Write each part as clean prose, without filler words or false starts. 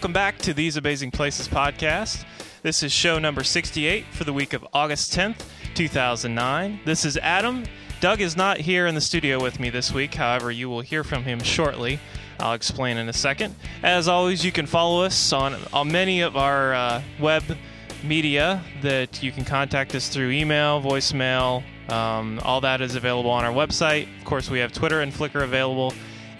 Welcome back to These Amazing Places podcast. This is show number 68 for the week of August 10th, 2009. This is Adam. Doug is not here in the studio with me this week. However, you will hear from him shortly. I'll explain in a second. As always, you can follow us on many of our web media that you can contact us through email, voicemail. All that is available on our website. Of course, we have Twitter and Flickr available.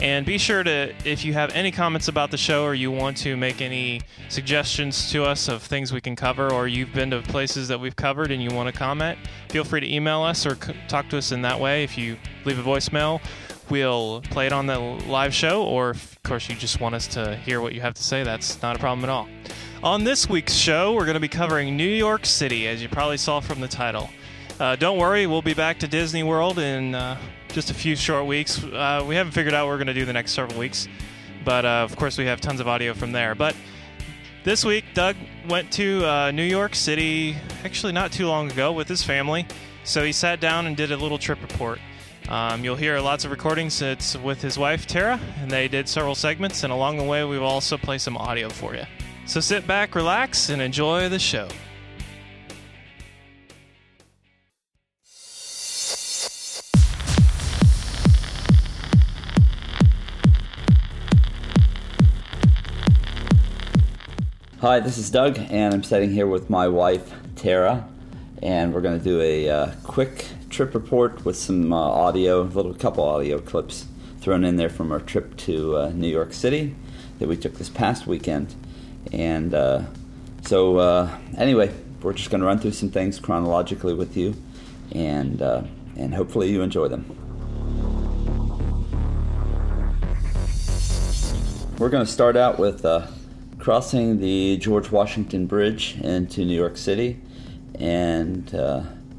And be sure to, if you have any comments about the show or you want to make any suggestions to us of things we can cover, or you've been to places that we've covered and you want to comment, feel free to email us or talk to us in that way. If you leave a voicemail, we'll play it on the live show, or if, of course, you just want us to hear what you have to say, that's not a problem at all. On this week's show, we're going to be covering New York City, as you probably saw from the title. Don't worry, we'll be back to Disney World in... just a few short weeks. We haven't figured out what we're going to do the next several weeks, but of course we have tons of audio from there. But this week, Doug went to New York City, actually not too long ago, with his family. So he sat down and did a little trip report. You'll hear lots of recordings. It's with his wife, Tara, and they did several segments. And along the way, we'll also play some audio for you. So sit back, relax, and enjoy the show. Hi, this is Doug, and I'm sitting here with my wife, Tara, and we're going to do a quick trip report with some audio, a couple audio clips thrown in there from our trip to New York City that we took this past weekend. And anyway, we're just going to run through some things chronologically with you, and hopefully you enjoy them. We're going to start out with... crossing the George Washington Bridge into New York City. And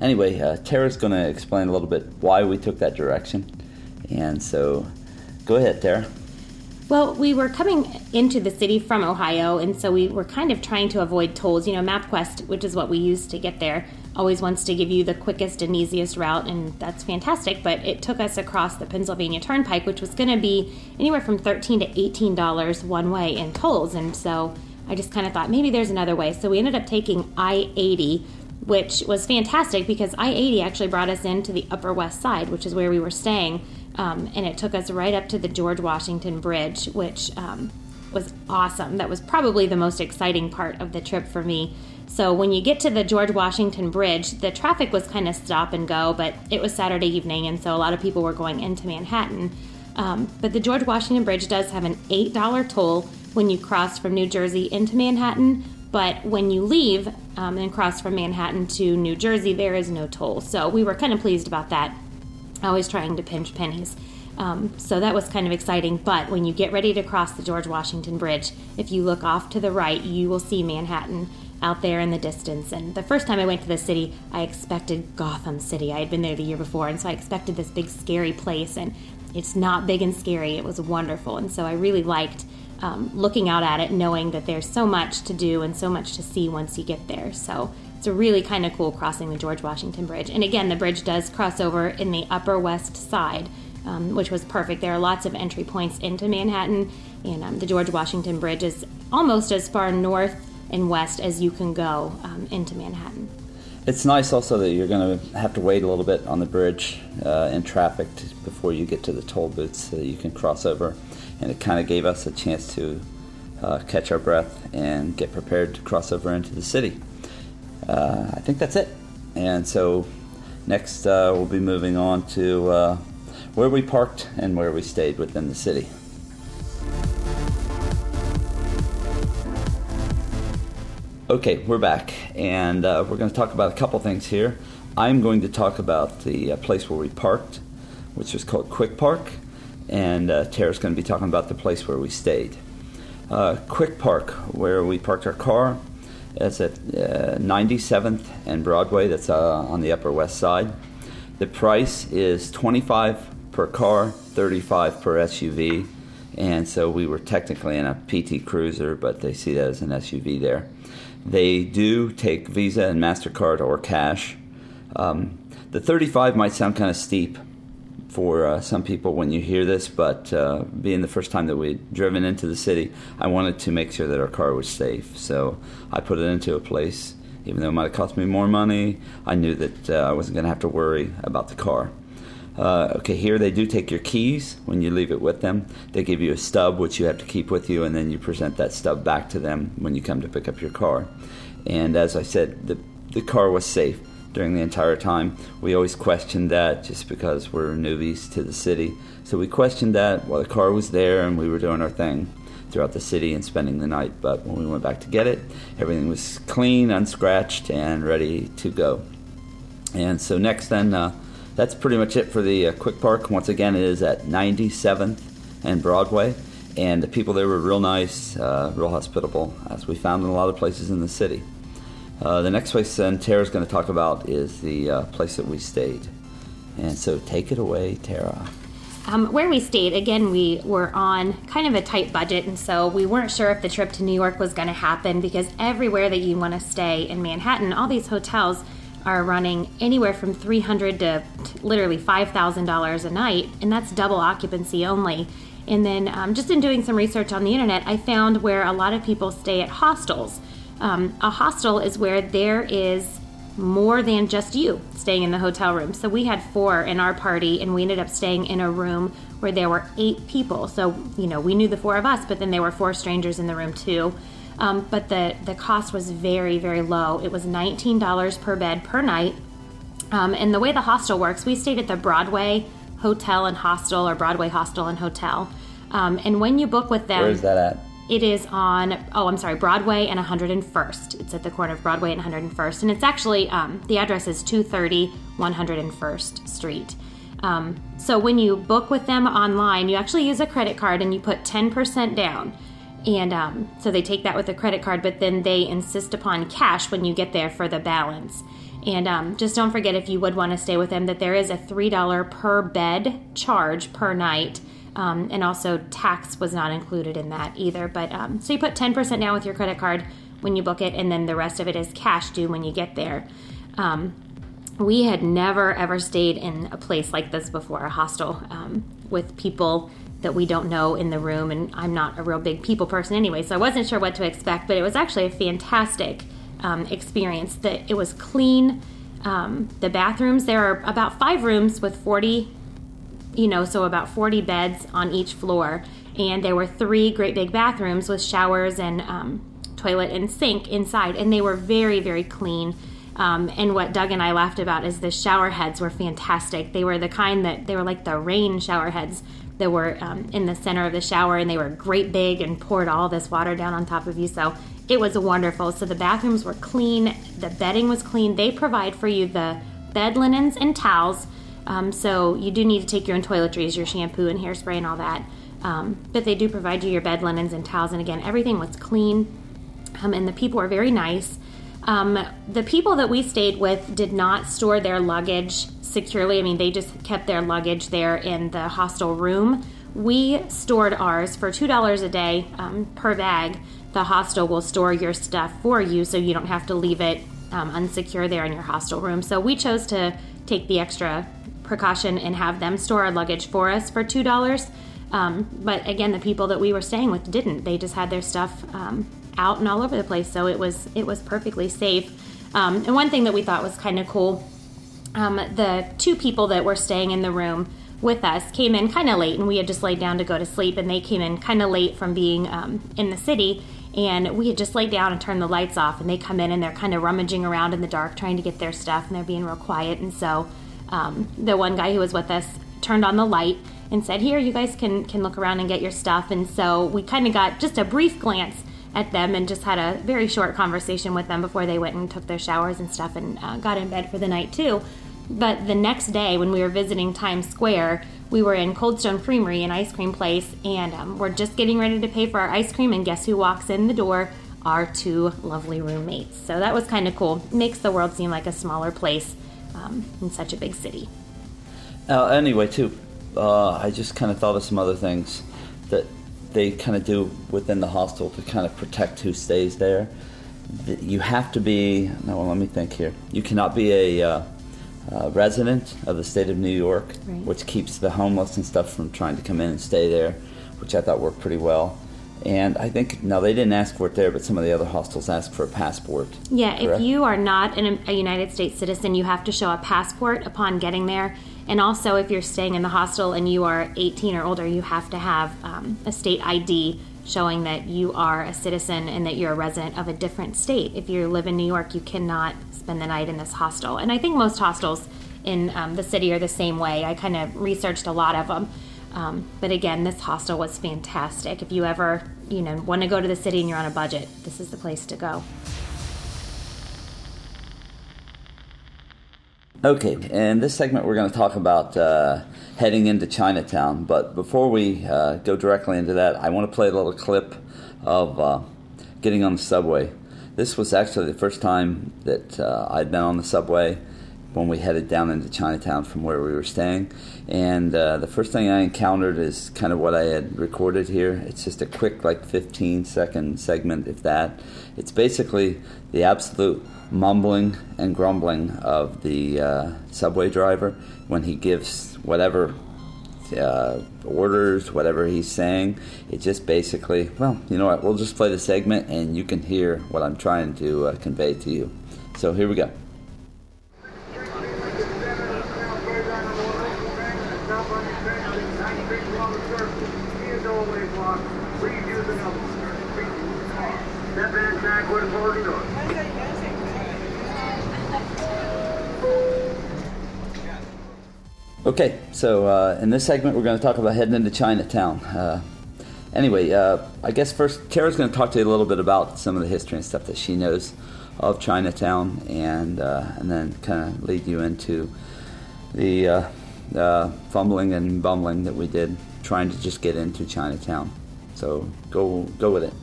anyway, Tara's going to explain a little bit why we took that direction. And so, go ahead, Tara. Well, we were coming into the city from Ohio, and so we were kind of trying to avoid tolls. You know, MapQuest, which is what we use to get there, always wants to give you the quickest and easiest route, and that's fantastic, but it took us across the Pennsylvania Turnpike, which was going to be anywhere from $13 to $18 one way in tolls, and so I just kind of thought maybe there's another way. So we ended up taking I-80, which was fantastic because I-80 actually brought us into the Upper West Side, which is where we were staying, and it took us right up to the George Washington Bridge, which was awesome. That was probably the most exciting part of the trip for me. So when you get to the George Washington Bridge, the traffic was kind of stop and go, but it was Saturday evening, and so a lot of people were going into Manhattan. But the George Washington Bridge does have an $8 toll when you cross from New Jersey into Manhattan, but when you leave and cross from Manhattan to New Jersey, there is no toll. So we were kind of pleased about that, always trying to pinch pennies. So that was kind of exciting, but when you get ready to cross the George Washington Bridge, if you look off to the right, you will see Manhattan out there in the distance. And the first time I went to the city, I expected Gotham City. I had been there the year before, and so I expected this big scary place, and it's not big and scary. It was wonderful, and so I really liked looking out at it, knowing that there's so much to do and so much to see once you get there. So it's a really kind of cool crossing the George Washington Bridge. And again, the bridge does cross over in the Upper West Side, which was perfect. There are lots of entry points into Manhattan, and the George Washington Bridge is almost as far north and west as you can go into Manhattan. It's nice also that you're going to have to wait a little bit on the bridge in traffic before you get to the toll booths so that you can cross over. And it kind of gave us a chance to catch our breath and get prepared to cross over into the city. I think that's it. And so next we'll be moving on to where we parked and where we stayed within the city. Okay, we're back, and we're going to talk about a couple things here. I'm going to talk about the place where we parked, which was called Quick Park, and Tara's going to be talking about the place where we stayed. Quick Park, where we parked our car, is at 97th and Broadway. That's on the Upper West Side. The price is $25 per car, $35 per SUV, and so we were technically in a PT Cruiser, but they see that as an SUV there. They do take Visa and MasterCard or cash. The $35 might sound kind of steep for some people when you hear this, but being the first time that we'd driven into the city, I wanted to make sure that our car was safe. So I put it into a place, even though it might have cost me more money, I knew that I wasn't going to have to worry about the car. Okay, here they do take your keys when you leave it with them. They give you a stub, which you have to keep with you, and then you present that stub back to them when you come to pick up your car. And as I said, the car was safe during the entire time. We always questioned that just because we're newbies to the city. So we questioned that while the car was there and we were doing our thing throughout the city and spending the night. But when we went back to get it, everything was clean, unscratched, and ready to go. And so next then, that's pretty much it for the Quick Park. Once again, it is at 97th and Broadway. And the people there were real nice, real hospitable, as we found in a lot of places in the city. The next place Tara's going to talk about is the place that we stayed. And so take it away, Tara. Where we stayed, again, we were on kind of a tight budget, and so we weren't sure if the trip to New York was going to happen, because everywhere that you want to stay in Manhattan, all these hotels are running anywhere from $300 to literally $5,000 a night, and that's double occupancy only. And then just in doing some research on the internet, I found where a lot of people stay at hostels. A hostel is where there is more than just you staying in the hotel room. So we had 4 in our party, and we ended up staying in a room where there were 8 people. So, you know, we knew the 4 of us, but then there were 4 strangers in the room too. But the cost was very, very low. It was $19 per bed per night. And the way the hostel works, we stayed at the Broadway Hotel and Hostel, or Broadway Hostel and Hotel. And when you book with them... Where is that at? It is on, Broadway and 101st. It's at the corner of Broadway and 101st. And it's actually, the address is 230 101st Street. So when you book with them online, you actually use a credit card and you put 10% down. And so they take that with a credit card, but then they insist upon cash when you get there for the balance. And just don't forget, if you would want to stay with them, that there is a $3 per bed charge per night. And also tax was not included in that either. But so you put 10% down with your credit card when you book it, and then the rest of it is cash due when you get there. We had never, ever stayed in a place like this before, a hostel, with people that we don't know in the room. And I'm not a real big people person anyway, so I wasn't sure what to expect. But it was actually a fantastic experience. It was clean. The bathrooms, there are about 5 rooms with 40 beds on each floor, and there were 3 great big bathrooms with showers and toilet and sink inside, and they were very, very clean. And what Doug and I laughed about is the shower heads were fantastic. They were the kind that they were like the rain shower heads that were in the center of the shower, and they were great big and poured all this water down on top of you. So it was wonderful. So the bathrooms were clean, the bedding was clean. They provide for you the bed linens and towels. So you do need to take your own toiletries, your shampoo and hairspray and all that. But they do provide you your bed linens and towels. And again, everything was clean. And the people were very nice. The people that we stayed with did not store their luggage securely. I mean, they just kept their luggage there in the hostel room. We stored ours for $2 a day per bag. The hostel will store your stuff for you, so you don't have to leave it unsecure there in your hostel room. So we chose to take the extra precaution and have them store our luggage for us for $2. But again, the people that we were staying with didn't. They just had their stuff out and all over the place, so it was perfectly safe. And one thing that we thought was kind of cool, the 2 people that were staying in the room with us came in kind of late, and we had just laid down to go to sleep, and they came in kind of late from being in the city, and we had just laid down and turned the lights off, and they come in and they're kind of rummaging around in the dark trying to get their stuff, and they're being real quiet. And so the one guy who was with us turned on the light and said, "Here, you guys can look around and get your stuff." And so we kind of got just a brief glance at them and just had a very short conversation with them before they went and took their showers and stuff and got in bed for the night too. But the next day, when we were visiting Times Square, we were in Cold Stone Creamery, an ice cream place, and we're just getting ready to pay for our ice cream, and guess who walks in the door? Our 2 lovely roommates. So that was kind of cool. Makes the world seem like a smaller place in such a big city. Anyway, too, I just kind of thought of some other things that they kind of do within the hostel to kind of protect who stays there. You have to be... No, well, let me think here. You cannot be a resident of the state of New York, right, which keeps the homeless and stuff from trying to come in and stay there, which I thought worked pretty well. And I think, no, they didn't ask for it there, but some of the other hostels ask for a passport. Yeah, correct? If you are not a United States citizen, you have to show a passport upon getting there. And also, if you're staying in the hostel and you are 18 or older, you have to have a state ID showing that you are a citizen and that you're a resident of a different state. If you live in New York, you cannot spend the night in this hostel. And I think most hostels in the city are the same way. I kind of researched a lot of them. But again, this hostel was fantastic. If you ever, want to go to the city and you're on a budget, this is the place to go. Okay, in this segment we're going to talk about heading into Chinatown. But before we go directly into that, I want to play a little clip of getting on the subway. This was actually the first time that I'd been on the subway when we headed down into Chinatown from where we were staying. And the first thing I encountered is kind of what I had recorded here. It's just a quick, 15-second segment, if that. It's basically the absolute mumbling and grumbling of the subway driver when he gives whatever orders, whatever he's saying. It just basically, we'll just play the segment and you can hear what I'm trying to convey to you. So here we go. Okay, so in this segment we're going to talk about heading into Chinatown. I guess first Kara's going to talk to you a little bit about some of the history and stuff that she knows of Chinatown, and then kind of lead you into the fumbling and bumbling that we did trying to just get into Chinatown. So go with it.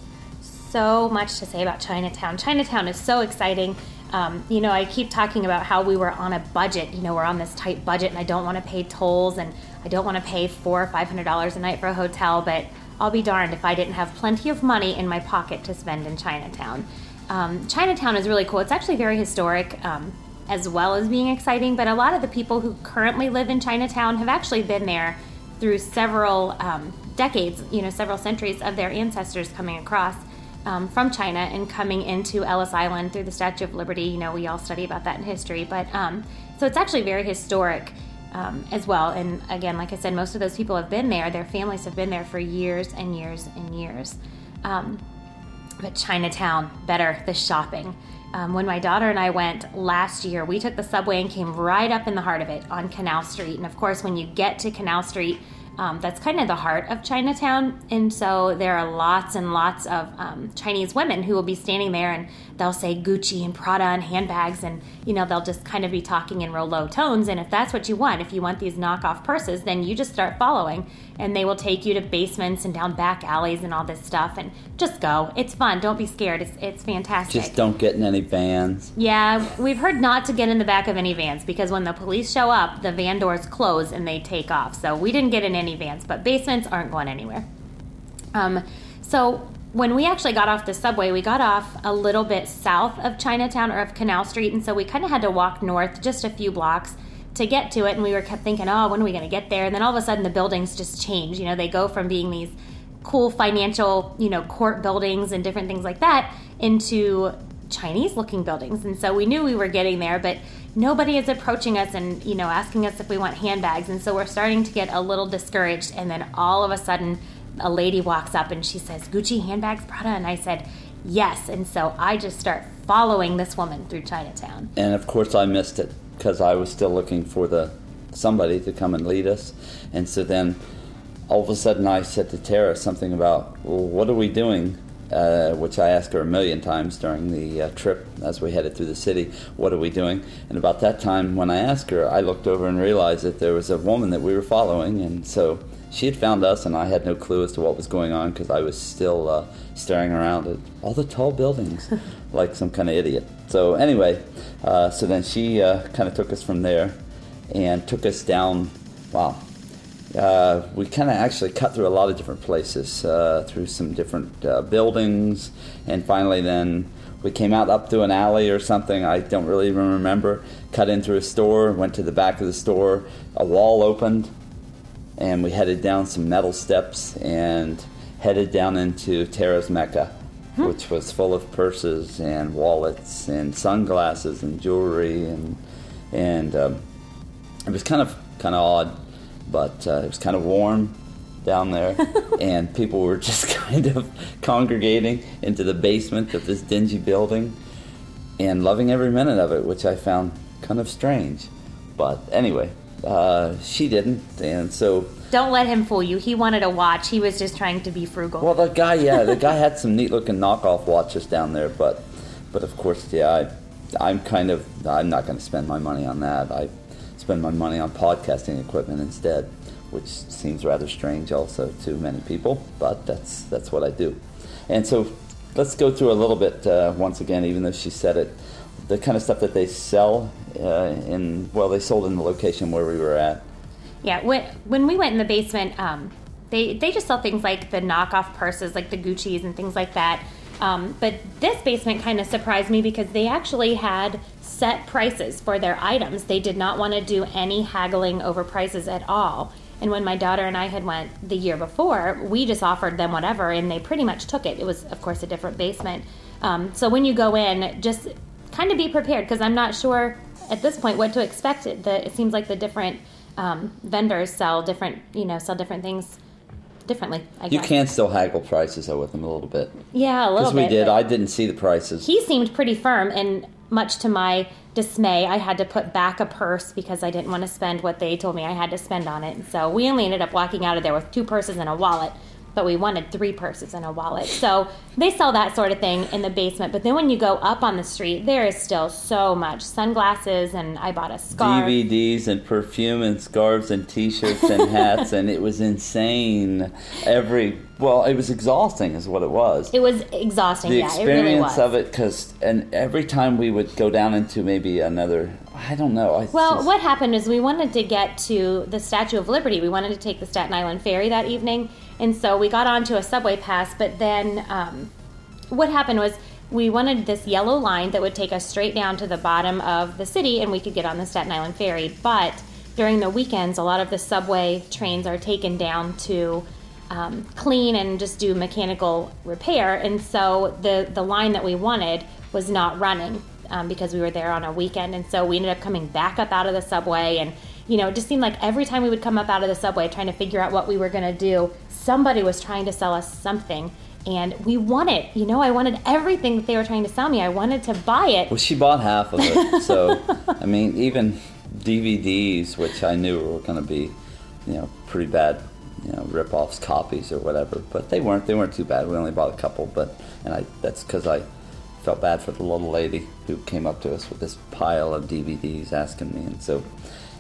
So much to say about Chinatown. Chinatown is so exciting. I keep talking about how we were on a budget. We're on this tight budget, and I don't want to pay tolls, and I don't want to pay $400 or $500 a night for a hotel, but I'll be darned if I didn't have plenty of money in my pocket to spend in Chinatown. Chinatown is really cool. It's actually very historic, as well as being exciting, but a lot of the people who currently live in Chinatown have actually been there through several decades, several centuries of their ancestors coming across from China and coming into Ellis Island through the Statue of Liberty. We all study about that in history, but so it's actually very historic as well. And again, like I said, most of those people have been there. Their families have been there for years and years and years. But Chinatown, better, the shopping. When my daughter and I went last year, we took the subway and came right up in the heart of it on Canal Street. And of course, when you get to Canal Street, that's kind of the heart of Chinatown, and so there are lots and lots of Chinese women who will be standing there, and they'll say Gucci and Prada and handbags, and they'll just kind of be talking in real low tones. And if that's what you want, if you want these knockoff purses, then you just start following, and they will take you to basements and down back alleys and all this stuff, and just go. It's fun. Don't be scared. It's fantastic. Just don't get in any vans. Yeah, we've heard not to get in the back of any vans, because when the police show up, the van doors close and they take off. So we didn't get in any vans, but basements aren't going anywhere. So when we actually got off the subway, we got off a little bit south of Chinatown or of Canal Street, and so we kind of had to walk north just a few blocks to get to it. And we were kept thinking, when are we going to get there? And then all of a sudden the buildings just change. They go from being these cool financial, court buildings and different things like that into Chinese looking buildings. And so we knew we were getting there, but nobody is approaching us and, asking us if we want handbags. And so we're starting to get a little discouraged. And then all of a sudden, a lady walks up and she says, Gucci handbags, Prada? And I said, yes. And so I just start following this woman through Chinatown. And of course I missed it because I was still looking for somebody to come and lead us. And so then all of a sudden I said to Tara something about, what are we doing? Which I asked her a million times during the trip as we headed through the city, what are we doing? And about that time when I asked her, I looked over and realized that there was a woman that we were following, and so she had found us, and I had no clue as to what was going on because I was still staring around at all the tall buildings like some kind of idiot. So anyway, so then she kind of took us from there and took us down, we kind of actually cut through a lot of different places, through some different buildings, and finally then We came out up through an alley or something, I don't really even remember, cut into a store, went to the back of the store, a wall opened, and we headed down some metal steps and headed down into Tara's Mecca, which was full of purses and wallets and sunglasses and jewelry, and it was kind of odd, but it was kind of warm down there, and people were just kind of congregating into the basement of this dingy building and loving every minute of it, which I found kind of strange. But anyway, she didn't, and so... Don't let him fool you. He wanted a watch. He was just trying to be frugal. Well, the guy had some neat-looking knockoff watches down there, but of course, I'm not going to spend my money on that. I spend my money on podcasting equipment instead, which seems rather strange also to many people, but that's what I do. And so let's go through a little bit, once again, even though she said it, the kind of stuff that they sell they sold in the location where we were at. Yeah, when we went in the basement, they just sell things like the knockoff purses, like the Gucci's and things like that. But this basement kind of surprised me because they actually had set prices for their items. They did not want to do any haggling over prices at all. And when my daughter and I had went the year before, we just offered them whatever, and they pretty much took it. It was, of course, a different basement. So when you go in, just kind of be prepared, because I'm not sure at this point what to expect. It seems like the different vendors sell different things differently, I guess. You can still haggle prices, though, with them a little bit. Yeah, a little bit. Because we did. I didn't see the prices. He seemed pretty firm, and much to my dismay, I had to put back a purse because I didn't want to spend what they told me I had to spend on it. And so we only ended up walking out of there with 2 purses and a wallet, but we wanted 3 purses and a wallet. So they sell that sort of thing in the basement. But then when you go up on the street, there is still so much. Sunglasses, and I bought a scarf. DVDs and perfume and scarves and T-shirts and hats, and it was insane. It was exhausting is what it was. It was exhausting, yeah, it really was. The experience of it, and every time we would go down into maybe another, I don't know. What happened is we wanted to get to the Statue of Liberty. We wanted to take the Staten Island Ferry that evening, and so we got onto a subway pass, but then what happened was we wanted this yellow line that would take us straight down to the bottom of the city, and we could get on the Staten Island Ferry, but during the weekends, a lot of the subway trains are taken down to... clean and just do mechanical repair, and so the line that we wanted was not running because we were there on a weekend, and so we ended up coming back up out of the subway, and it just seemed like every time we would come up out of the subway trying to figure out what we were going to do, somebody was trying to sell us something, and we wanted, I wanted everything that they were trying to sell me. I wanted to buy it. Well, she bought half of it, so I mean, even DVDs, which I knew were going to be pretty bad rip-offs, copies or whatever, but they weren't too bad. We only bought a couple, and that's because I felt bad for the little lady who came up to us with this pile of DVDs asking me,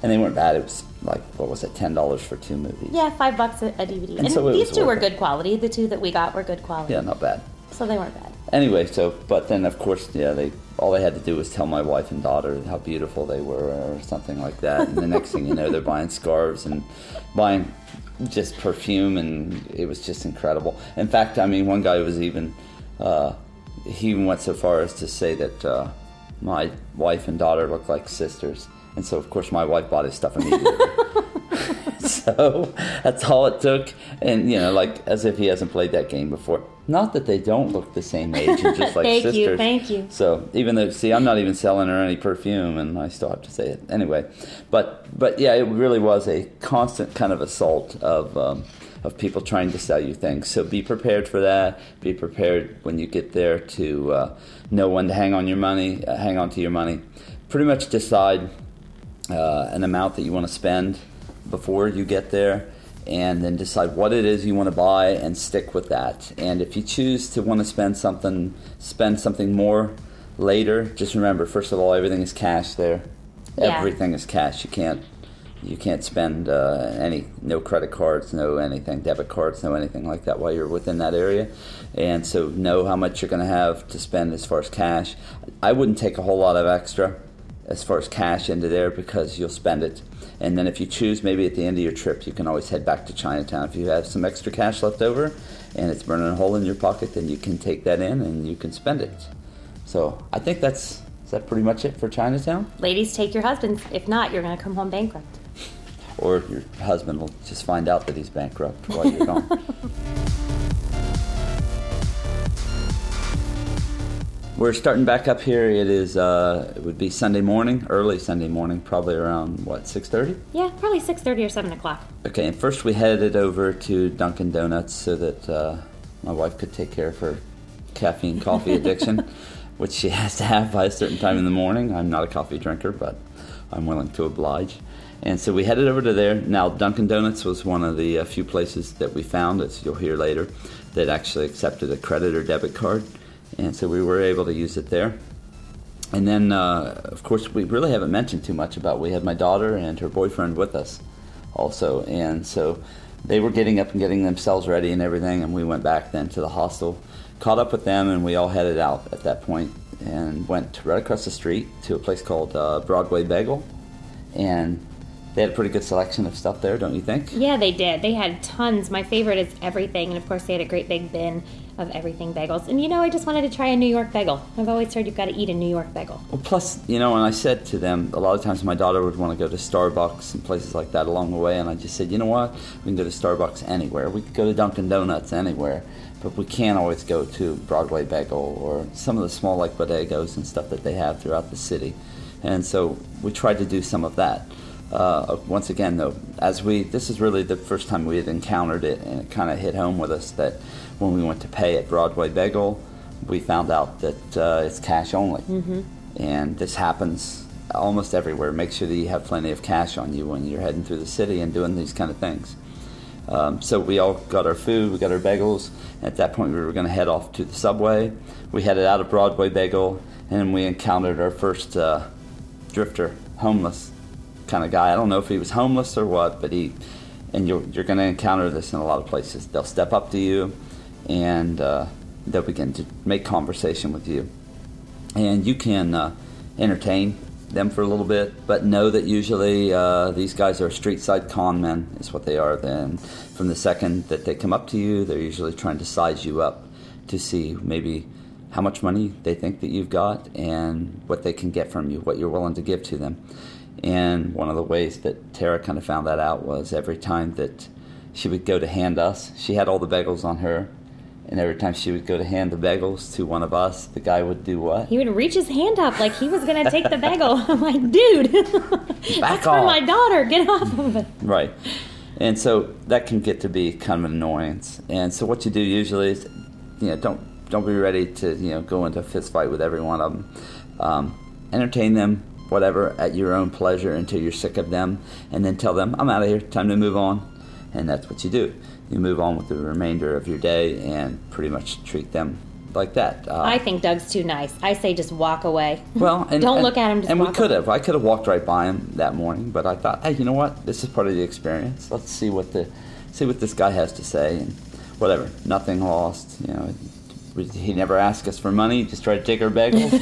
and they weren't bad. It was like, what was it, $10 for 2 movies? Yeah, $5 a DVD. And so these 2 were good quality. The 2 that we got were good quality. Yeah, not bad. So they weren't bad. Anyway, but then of course, all they had to do was tell my wife and daughter how beautiful they were or something like that, and the next thing you know, they're buying scarves and buying just perfume, and it was just incredible. In fact, I mean, one guy was he even went so far as to say that my wife and daughter looked like sisters, and so of course my wife bought his stuff immediately. So that's all it took, and as if he hasn't played that game before. Not that they don't look the same age, and just like sisters. Thank you. So even though, I'm not even selling her any perfume, and I still have to say it anyway. But yeah, it really was a constant kind of assault of people trying to sell you things. So be prepared for that. Be prepared when you get there to know when to hang on to your money. Pretty much decide an amount that you want to spend before you get there, and then decide what it is you want to buy and stick with that. And if you choose to want to spend something more later, just remember, first of all, everything is cash there. Yeah. Everything is cash. You can't spend no credit cards, no anything, debit cards, no anything like that while you're within that area. And so know how much you're going to have to spend as far as cash. I wouldn't take a whole lot of extra as far as cash into there, because you'll spend it. And then if you choose, maybe at the end of your trip, you can always head back to Chinatown. If you have some extra cash left over and it's burning a hole in your pocket, then you can take that in and you can spend it. So I think is that pretty much it for Chinatown? Ladies, take your husbands. If not, you're going to come home bankrupt. Or your husband will just find out that he's bankrupt while you're gone. We're starting back up here. It is. It would be Sunday morning, early Sunday morning, probably around, 6:30? Yeah, probably 6:30 or 7 o'clock. Okay, and first we headed over to Dunkin' Donuts so that my wife could take care of her caffeine coffee addiction, which she has to have by a certain time in the morning. I'm not a coffee drinker, but I'm willing to oblige. And so we headed over to there. Now, Dunkin' Donuts was one of the few places that we found, as you'll hear later, that actually accepted a credit or debit card. And so we were able to use it there. And then, of course, we really haven't mentioned too much about we had my daughter and her boyfriend with us also. And so they were getting up and getting themselves ready and everything. And we went back then to the hostel, caught up with them, and we all headed out at that point and went right across the street to a place called Broadway Bagel. And they had a pretty good selection of stuff there, don't you think? Yeah, they did. They had tons. My favorite is everything. And, of course, they had a great big bin of everything bagels. And, I just wanted to try a New York bagel. I've always heard you've got to eat a New York bagel. Well, plus, and I said to them, a lot of times my daughter would want to go to Starbucks and places like that along the way. And I just said, you know what? We can go to Starbucks anywhere. We can go to Dunkin' Donuts anywhere. But we can't always go to Broadway Bagel or some of the small, bodegos and stuff that they have throughout the city. And so we tried to do some of that. Once again, though, this is really the first time we had encountered it, and it kind of hit home with us that when we went to pay at Broadway Bagel, we found out that it's cash only. Mm-hmm. And this happens almost everywhere. Make sure that you have plenty of cash on you when you're heading through the city and doing these kind of things. So we all got our food, we got our bagels. At that point, we were going to head off to the subway. We headed out of Broadway Bagel, and we encountered our first drifter, homeless kind of guy. I don't know if he was homeless or what, but you're going to encounter this in a lot of places. They'll step up to you and they'll begin to make conversation with you, and you can entertain them for a little bit, but know that usually these guys are street side con men is what they are. Then from the second that they come up to you, they're usually trying to size you up to see maybe how much money they think that you've got and what they can get from you, what you're willing to give to them. And one of the ways that Tara kind of found that out was every time that she would go to hand us, she had all the bagels on her, and every time she would go to hand the bagels to one of us, the guy would do what? He would reach his hand up like he was going to take the bagel. I'm like, dude, that's for my daughter. Get off of it. Right. And so that can get to be kind of an annoyance. And so what you do usually is, don't be ready to, go into a fist fight with every one of them. Entertain them, whatever, at your own pleasure until you're sick of them, and then tell them, I'm out of here, time to move on. And that's what you do. You move on with the remainder of your day and pretty much treat them like that. I think Doug's too nice. I say just walk away. Well, and, don't look at him, just walk away. And we could have. I could have walked right by him that morning, but I thought, hey, you know what? This is part of the experience. Let's see what this guy has to say, and whatever. Nothing lost, He never asked us for money, just tried to take our bagels.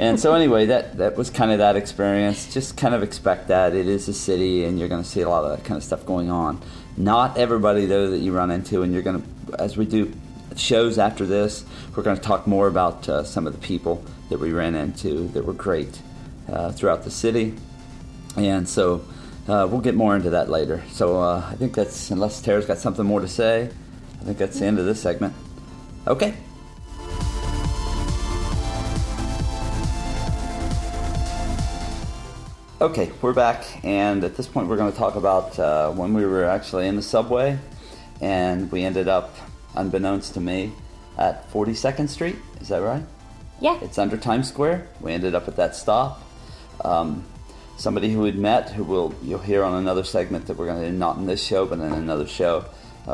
And so anyway, that was kind of that experience. Just kind of expect that. It is a city, and you're going to see a lot of that kind of stuff going on. Not everybody, though, that you run into, and you're going to, as we do shows after this, we're going to talk more about some of the people that we ran into that were great throughout the city. And so we'll get more into that later. So I think that's, unless Tara's got something more to say, I think that's the end of this segment. Okay. Okay, we're back, and at this point we're going to talk about when we were actually in the subway, and we ended up, unbeknownst to me, at 42nd Street, is that right? Yeah. It's under Times Square. We ended up at that stop. Somebody who we'd met, you'll hear on another segment that we're going to do, not in this show, but in another show,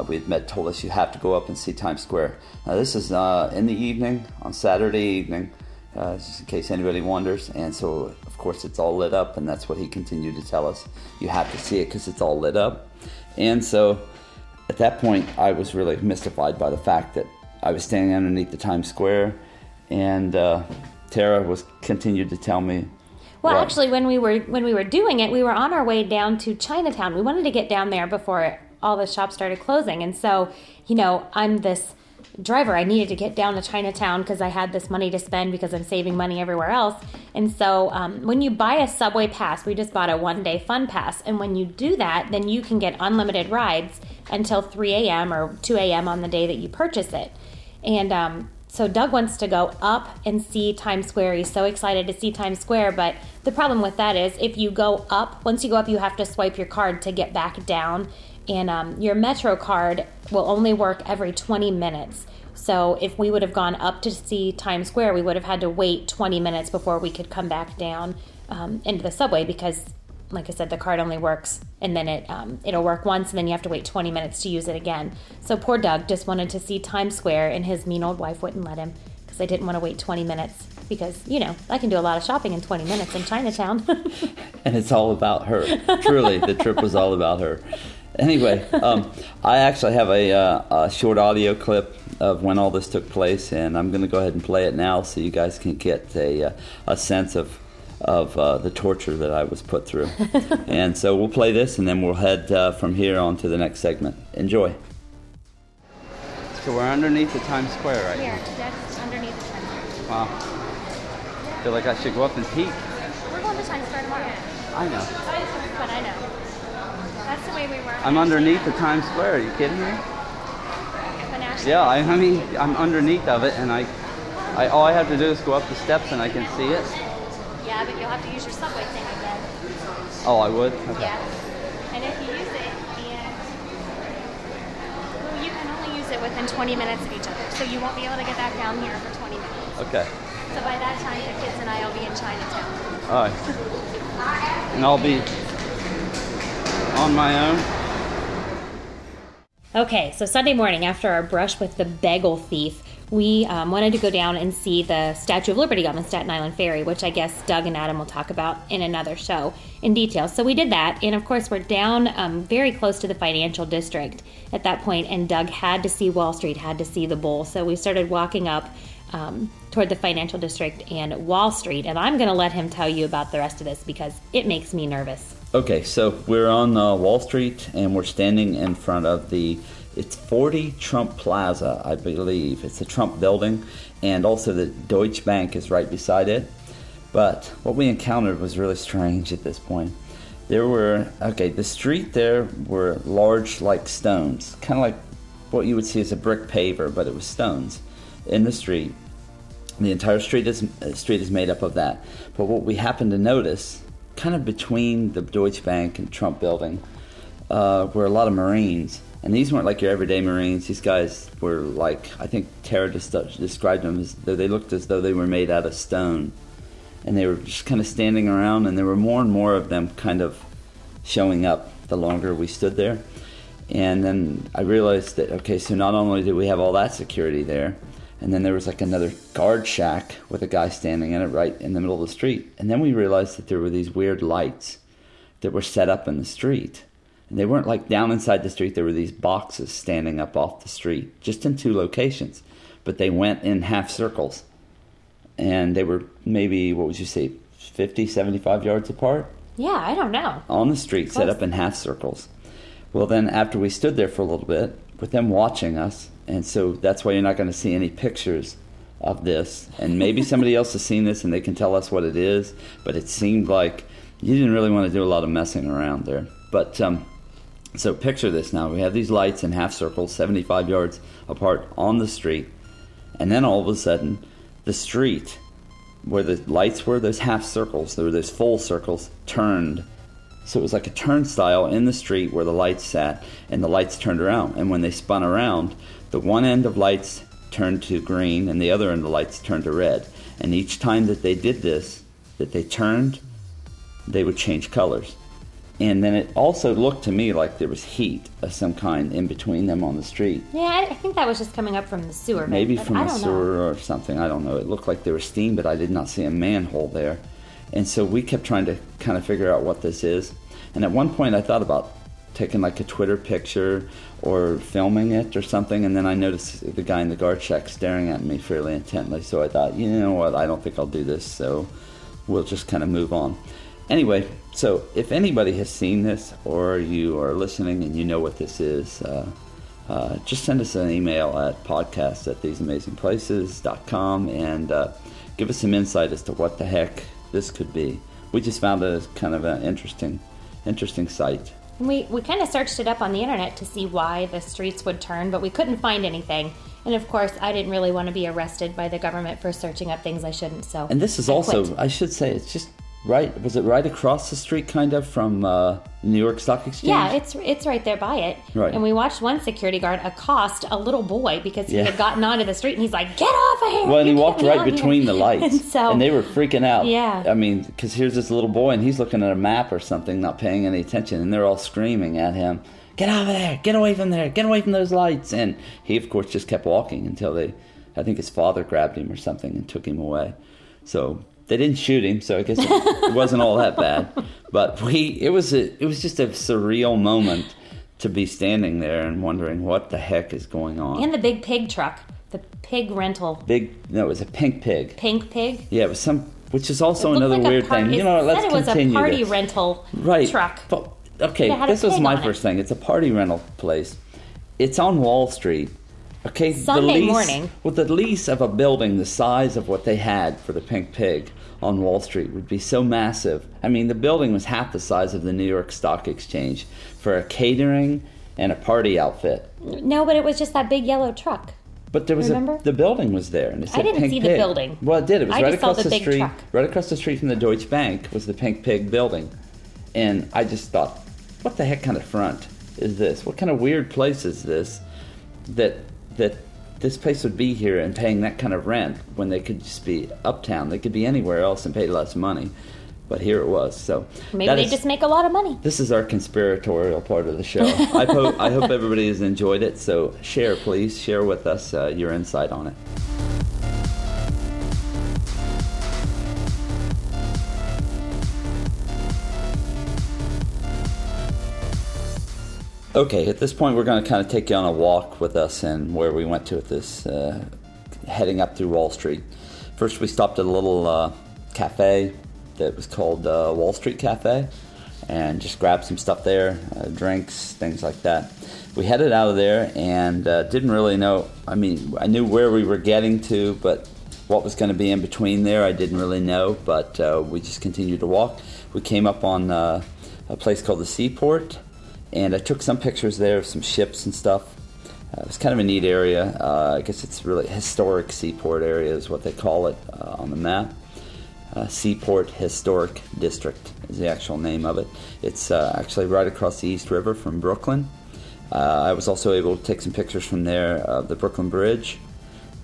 we had met, told us you have to go up and see Times Square. Now this is in the evening, on Saturday evening, just in case anybody wonders, and so of course it's all lit up, and that's what he continued to tell us. You have to see it because it's all lit up. And so at that point I was really mystified by the fact that I was standing underneath the Times Square, and Tara continued to tell me. Well, actually, when we were doing it, we were on our way down to Chinatown. We wanted to get down there before all the shops started closing, and so I'm this driver. I needed to get down to Chinatown because I had this money to spend because I'm saving money everywhere else. And so when you buy a Subway pass, we just bought a one-day fun pass. And when you do that, then you can get unlimited rides until 3 a.m. or 2 a.m. on the day that you purchase it. And so Doug wants to go up and see Times Square. He's so excited to see Times Square. But the problem with that is if you go up, once you go up, you have to swipe your card to get back down. And your Metro card will only work every 20 minutes. So if we would have gone up to see Times Square, we would have had to wait 20 minutes before we could come back down into the subway because, like I said, the card only works and then it'll work once and then you have to wait 20 minutes to use it again. So poor Doug just wanted to see Times Square and his mean old wife wouldn't let him because I didn't want to wait 20 minutes because, you know, I can do a lot of shopping in 20 minutes in Chinatown. And it's all about her. Truly, the trip was all about her. Anyway, I actually have a short audio clip of when all this took place, and I'm going to go ahead and play it now so you guys can get a sense of the torture that I was put through. And so we'll play this, and then we'll head from here on to the next segment. Enjoy. So we're underneath the Times Square right now. Yeah, that's underneath the Times Square. Wow. I feel like I should go up and peek. We're going to Times Square tomorrow. I know. But I know. That's the way we were. I'm underneath the Times Square. Are you kidding me? Yeah, I mean, I'm underneath of it, and I all I have to do is go up the steps, and I can see it. Yeah, but you'll have to use your subway thing again. Oh, I would? Okay. Yeah. And if you use it, you can only use it within 20 minutes of each other, so you won't be able to get back down here for 20 minutes. Okay. So by that time, the kids and I will be in Chinatown. All right. And I'll be on my own. Okay, so Sunday morning after our brush with the bagel thief, we wanted to go down and see the Statue of Liberty on the Staten Island Ferry, which I guess Doug and Adam will talk about in another show in detail. So we did that, and of course we're down very close to the financial district at that point, and Doug had to see Wall Street, had to see the bull. So we started walking up toward the financial district and Wall Street, and I'm going to let him tell you about the rest of this because it makes me nervous. Okay, so we're on Wall Street, and we're standing in front of it's 40 Trump Plaza, I believe. It's the Trump building, and also the Deutsche Bank is right beside it. But what we encountered was really strange at this point. The street there were large like stones, kind of like what you would see as a brick paver, but it was stones in the street. The entire street is made up of that. But what we happened to notice, kind of between the Deutsche Bank and Trump building, were a lot of Marines. And these weren't like your everyday Marines. These guys were like, I think Tara described them as though they looked as though they were made out of stone. And they were just kind of standing around, and there were more and more of them kind of showing up the longer we stood there. And then I realized that, okay, so not only did we have all that security there, and then there was like another guard shack with a guy standing in it right in the middle of the street. And then we realized that there were these weird lights that were set up in the street. And they weren't like down inside the street. There were these boxes standing up off the street, just in two locations. But they went in half circles. And they were maybe, 50, 75 yards apart? Yeah, I don't know. On the street, set up in half circles. Well, then after we stood there for a little bit, with them watching us, and so that's why you're not going to see any pictures of this. And maybe somebody else has seen this and they can tell us what it is. But it seemed like you didn't really want to do a lot of messing around there. But so picture this now. We have these lights in half circles, 75 yards apart on the street. And then all of a sudden, the street where the lights were, those half circles, there were those full circles, turned. So it was like a turnstile in the street where the lights sat, and the lights turned around. And when they spun around, the one end of lights turned to green, and the other end of lights turned to red. And each time that they did this, that they turned, they would change colors. And then it also looked to me like there was heat of some kind in between them on the street. Yeah, I think that was just coming up from the sewer. Maybe from the sewer or something. I don't know. It looked like there was steam, but I did not see a manhole there. And so we kept trying to kind of figure out what this is. And at one point I thought about taking like a Twitter picture or filming it or something, and then I noticed the guy in the guard shack staring at me fairly intently, so I thought, you know what, I don't think I'll do this, so we'll just kind of move on. Anyway, so if anybody has seen this or you are listening and you know what this is, just send us an email at podcast@theseamazingplaces.com and give us some insight as to what the heck this could be. We just found it as kind of an interesting site. We kind of searched it up on the internet to see why the streets would turn, but we couldn't find anything. And, of course, I didn't really want to be arrested by the government for searching up things I shouldn't, so... And this is also, I should say, it's just right... Was it right across the street, kind of, from New York Stock Exchange? Yeah, it's right there by it. Right. And we watched one security guard accost a little boy because he had gotten onto the street, and he's like, "Get off of here!" Well, and he walked right between the lights, and they were freaking out. Yeah. I mean, because here's this little boy, and he's looking at a map or something, not paying any attention, and they're all screaming at him, "Get out of there! Get away from there! Get away from those lights!" And he, of course, just kept walking until I think his father grabbed him or something and took him away. So they didn't shoot him, so I guess it wasn't all that bad. But it was just a surreal moment to be standing there and wondering what the heck is going on. And the big pig truck, the pig rental. No, it was a Pink Pig. Pink Pig? Yeah, it was which is also another weird thing. You know, let's continue. It said it was a party rental truck. But, okay, this was my first thing. It's a party rental place. It's on Wall Street. Okay, Sunday morning. With the lease of a building the size of what they had for the Pink Pig on Wall Street would be so massive. I mean, the building was half the size of the New York Stock Exchange for a catering and a party outfit. No, but it was just that big yellow truck. But there was the building was there, and it said Pink Pig. I didn't see the building. Well, it did. It was right across the street. Right across the street from the Deutsche Bank was the Pink Pig building, and I just thought, what the heck kind of front is this? What kind of weird place is this that this place would be here and paying that kind of rent when they could just be uptown? They could be anywhere else and pay less money. But here it was. So maybe they just make a lot of money. This is our conspiratorial part of the show. I hope everybody has enjoyed it. So share, please. Share with us your insight on it. Okay, at this point, we're going to kind of take you on a walk with us and where we went to with this, heading up through Wall Street. First, we stopped at a little cafe that was called Wall Street Cafe and just grabbed some stuff there, drinks, things like that. We headed out of there and didn't really know. I mean, I knew where we were getting to, but what was going to be in between there, I didn't really know. But we just continued to walk. We came up on a place called the Seaport. And I took some pictures there of some ships and stuff. It was kind of a neat area. I guess it's really historic seaport area is what they call it on the map. Seaport Historic District is the actual name of it. It's actually right across the East River from Brooklyn. I was also able to take some pictures from there of the Brooklyn Bridge.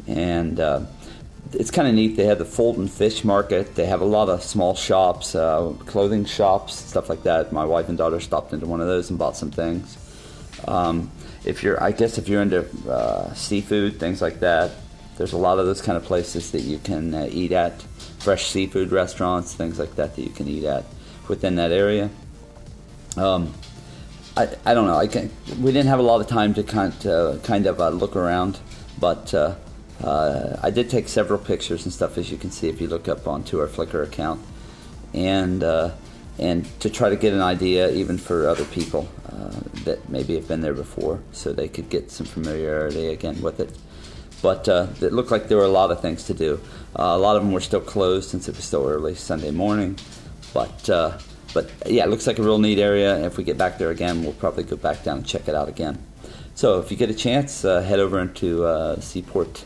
And it's kind of neat. They have the Fulton Fish Market. They have a lot of small shops, clothing shops, stuff like that. My wife and daughter stopped into one of those and bought some things. If you're into seafood, things like that, there's a lot of those kind of places that you can eat at. Fresh seafood restaurants, things like that that you can eat at within that area. I don't know. We didn't have a lot of time to kind of look around, but... I did take several pictures and stuff, as you can see if you look up onto our Flickr account, and to try to get an idea even for other people that maybe have been there before, so they could get some familiarity again with it. But it looked like there were a lot of things to do. A lot of them were still closed since it was still early Sunday morning. But yeah, it looks like a real neat area. And if we get back there again, we'll probably go back down and check it out again. So if you get a chance, head over into Seaport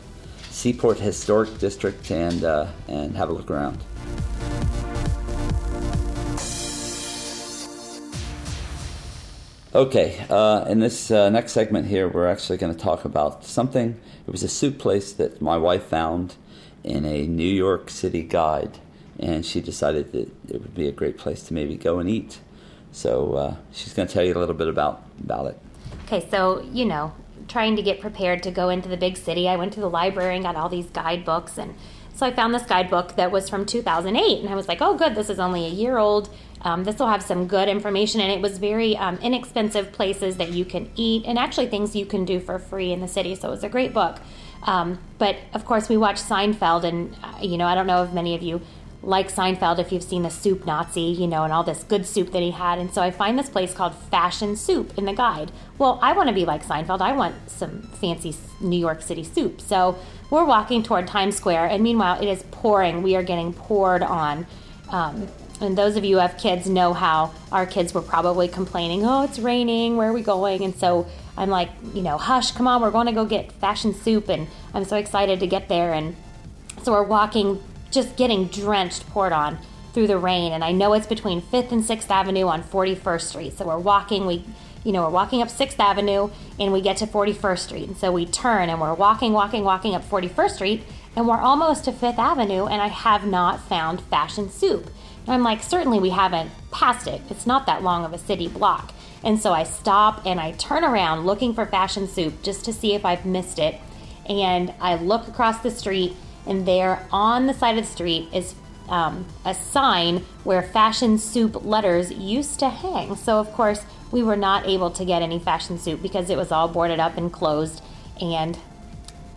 Historic District and have a look around. Okay, in this next segment here, we're actually going to talk about something. It was a soup place that my wife found in a New York City guide, and she decided that it would be a great place to maybe go and eat. So she's going to tell you a little bit about it. Okay, so, you know, trying to get prepared to go into the big city, I went to the library and got all these guidebooks, and so I found this guidebook that was from 2008, and I was like, oh good, this is only a year old, this will have some good information. And it was very inexpensive places that you can eat and actually things you can do for free in the city, so it was a great book. But of course we watched Seinfeld, and I don't know if many of you like Seinfeld, if you've seen the Soup Nazi, you know, and all this good soup that he had. And so I find this place called Fashion Soup in the guide. Well, I want to be like Seinfeld. I want some fancy New York City soup. So we're walking toward Times Square, and meanwhile, it is pouring. We are getting poured on. And those of you who have kids know how our kids were probably complaining, oh, it's raining, where are we going? And so I'm like, you know, hush, come on, we're going to go get Fashion Soup. And I'm so excited to get there. And so we're walking, just getting drenched, poured on through the rain. And I know it's between 5th and 6th Avenue on 41st Street. So we're walking, we're walking up 6th Avenue and we get to 41st Street. And so we turn and we're walking up 41st Street and we're almost to 5th Avenue and I have not found Fashion Soup. And I'm like, certainly we haven't passed it. It's not that long of a city block. And so I stop and I turn around looking for Fashion Soup just to see if I've missed it. And I look across the street, and there on the side of the street is a sign where Fashion Soup letters used to hang. So, of course, we were not able to get any Fashion Soup because it was all boarded up and closed. And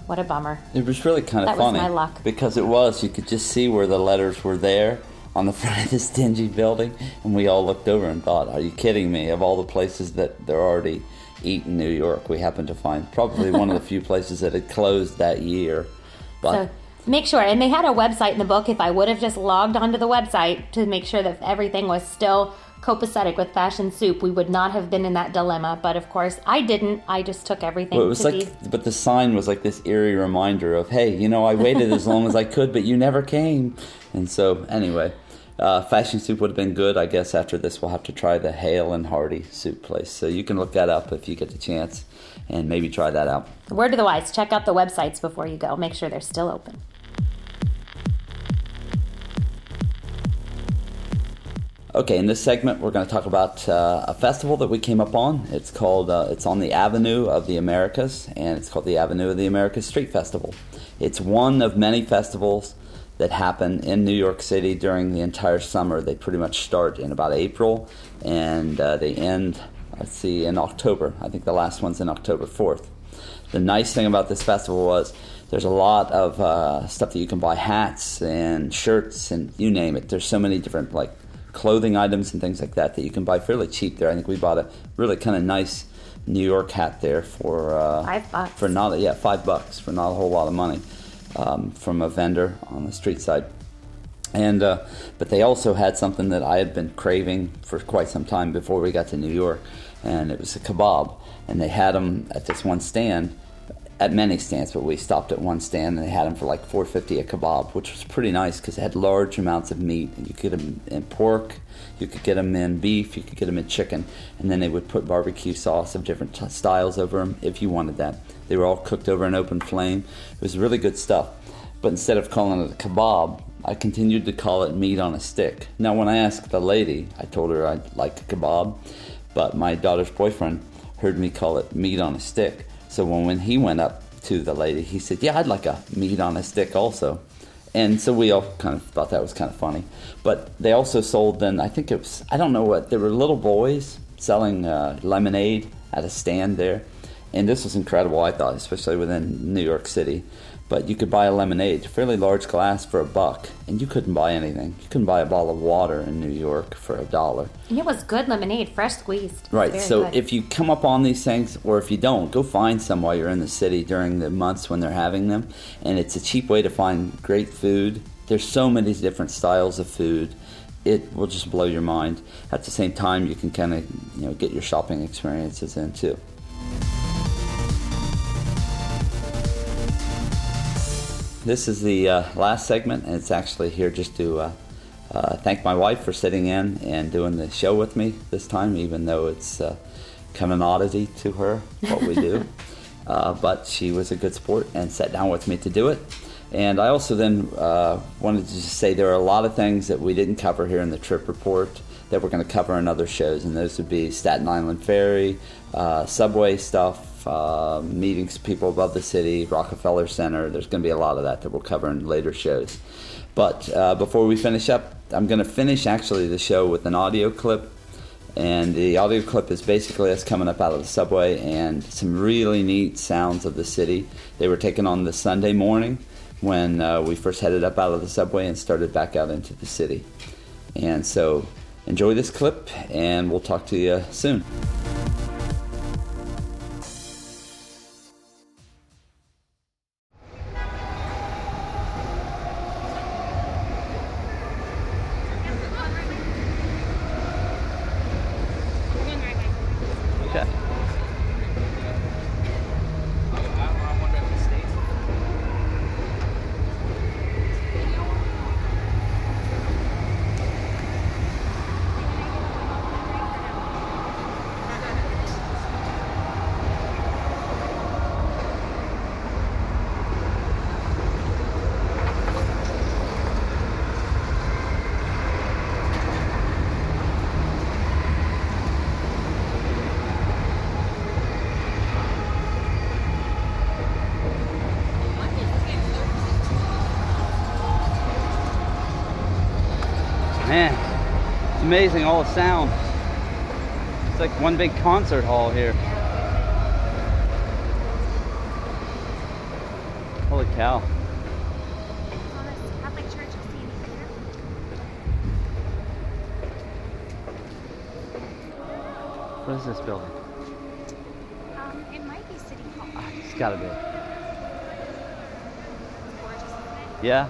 what a bummer. It was really kind of funny. That was my luck. Because it was. You could just see where the letters were there on the front of this dingy building, and we all looked over and thought, are you kidding me? Of all the places that they're already eating in New York, we happened to find probably one of the few places that had closed that year. But so make sure, and they had a website in the book. If I would have just logged onto the website to make sure that everything was still copacetic with Fashion Soup, we would not have been in that dilemma. But of course, I didn't. I just took everything. Well, it was but the sign was like this eerie reminder of, hey, you know, I waited as long as I could, but you never came. And so, anyway, Fashion Soup would have been good. I guess after this, we'll have to try the Hale and Hardy soup place. So you can look that up if you get the chance, and maybe try that out. Word to the wise: check out the websites before you go. Make sure they're still open. Okay, in this segment, we're going to talk about a festival that we came up on. It's called, it's on the Avenue of the Americas, and it's called the Avenue of the Americas Street Festival. It's one of many festivals that happen in New York City during the entire summer. They pretty much start in about April, and they end, in October. I think the last one's in October 4th. The nice thing about this festival was there's a lot of stuff that you can buy, hats and shirts and you name it. There's so many different, like, clothing items and things like that that you can buy fairly cheap there. I think we bought a really kind of nice New York hat there for $5 for not $5 for not a whole lot of money from a vendor on the street side. And but they also had something that I had been craving for quite some time before we got to New York, and it was a kebab. And they had them at this one stand, at many stands, but we stopped at one stand, and they had them for like $4.50 a kebab, which was pretty nice because it had large amounts of meat. And you could get them in pork, you could get them in beef, you could get them in chicken, and then they would put barbecue sauce of different styles over them if you wanted that. They were all cooked over an open flame. It was really good stuff. But instead of calling it a kebab, I continued to call it meat on a stick. Now, when I asked the lady, I told her I'd like a kebab, but my daughter's boyfriend heard me call it meat on a stick. So when he went up to the lady, he said, yeah, I'd like a meat on a stick also. And so we all kind of thought that was kind of funny. But they also sold then, there were little boys selling lemonade at a stand there. And this was incredible, I thought, especially within New York City. But you could buy a lemonade, fairly large glass, for $1, and you couldn't buy anything. You couldn't buy a bottle of water in New York for $1. And it was good lemonade, fresh squeezed. Right, so good. If you come up on these things, or if you don't, go find some while you're in the city during the months when they're having them. And it's a cheap way to find great food. There's so many different styles of food. It will just blow your mind. At the same time, you can kind of, get your shopping experiences in too. This is the last segment, and it's actually here just to thank my wife for sitting in and doing the show with me this time, even though it's kind of an oddity to her, what we do. But she was a good sport and sat down with me to do it. And I also then wanted to just say there are a lot of things that we didn't cover here in the trip report that we're going to cover in other shows, and those would be Staten Island Ferry, Subway stuff, meetings, people above the city, Rockefeller Center. There's going to be a lot of that we'll cover in later shows. But before we finish up, I'm going to finish actually the show with an audio clip. And the audio clip is basically us coming up out of the subway and some really neat sounds of the city. They were taken on the Sunday morning when we first headed up out of the subway and started back out into the city. And so enjoy this clip, and we'll talk to you soon. Amazing, all the sound. It's like one big concert hall here. Holy cow. What is this building? It might be City Hall. It's gotta be. It's gorgeous, isn't it? Yeah.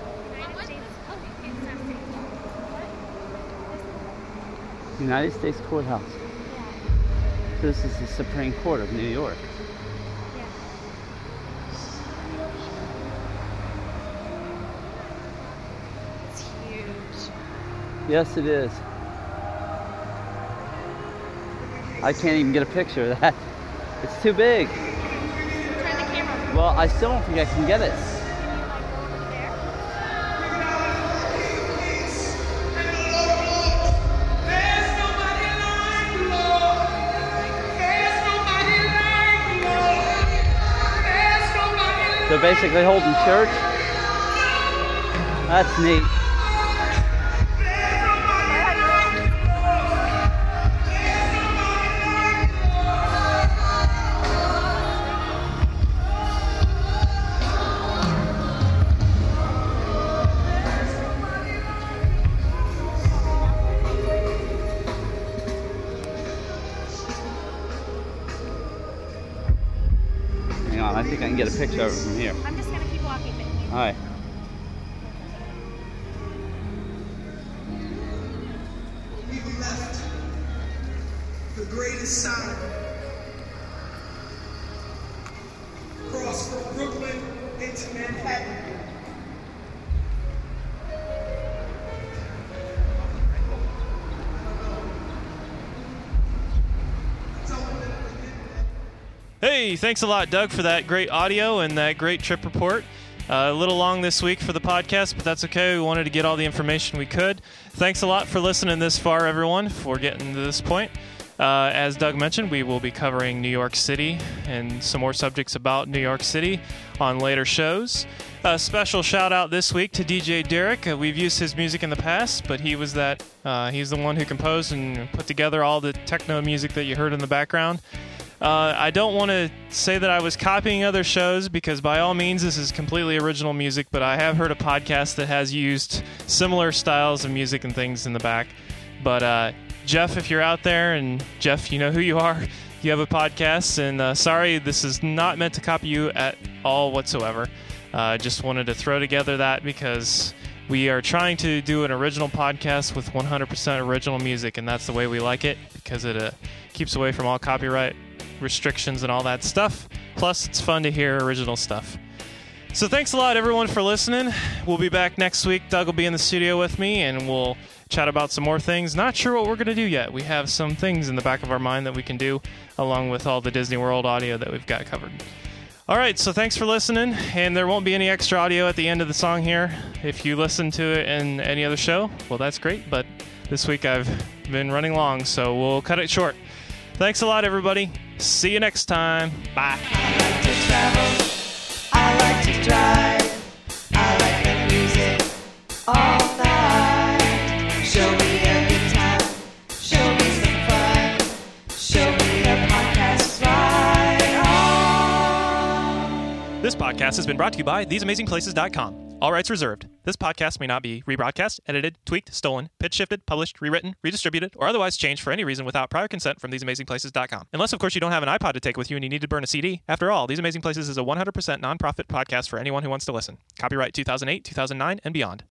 United States Courthouse. Yeah. So this is the Supreme Court of New York. Yeah. It's huge. Yes, it is. I can't even get a picture of that. It's too big. Turn the camera. Well, I still don't think I can get it. They're basically holding church. That's neat. Get a picture of it from here. I'm just going to keep walking. All right. We've left the greatest sign across from Brooklyn into Manhattan. Hey, thanks a lot, Doug, for that great audio and that great trip report. A little long this week for the podcast, but that's okay. We wanted to get all the information we could. Thanks a lot for listening this far, everyone, for getting to this point. As Doug mentioned, we will be covering New York City and some more subjects about New York City on later shows. A special shout-out this week to DJ Derek. We've used his music in the past, but he was that. He's the one who composed and put together all the techno music that you heard in the background. I don't want to say that I was copying other shows, because by all means this is completely original music, but I have heard a podcast that has used similar styles of music and things in the back. But Jeff, if you're out there, and Jeff, you know who you are, you have a podcast, and sorry, this is not meant to copy you at all whatsoever. I just wanted to throw together that because we are trying to do an original podcast with 100% original music, and that's the way we like it, because it keeps away from all copyright restrictions and all that stuff. Plus, it's fun to hear original stuff. So thanks a lot, everyone, for listening. We'll be back next week. Doug will be in the studio with me, and we'll chat about some more things. Not sure what we're going to do yet. We have some things in the back of our mind that we can do, along with all the Disney World audio that we've got covered. All right, so thanks for listening, and there won't be any extra audio at the end of the song here. If you listen to it in any other show, well, that's great, but this week I've been running long, so we'll cut it short. Thanks a lot, everybody. See you next time. Bye. I like to travel. I like to drive. I like the music all night. Show me a good time. Show me some fun. Show me a podcast right on. This podcast has been brought to you by theseamazingplaces.com. All rights reserved. This podcast may not be rebroadcast, edited, tweaked, stolen, pitch shifted, published, rewritten, redistributed, or otherwise changed for any reason without prior consent from theseamazingplaces.com. Unless, of course, you don't have an iPod to take with you and you need to burn a CD. After all, These Amazing Places is a 100% nonprofit podcast for anyone who wants to listen. Copyright 2008, 2009, and beyond.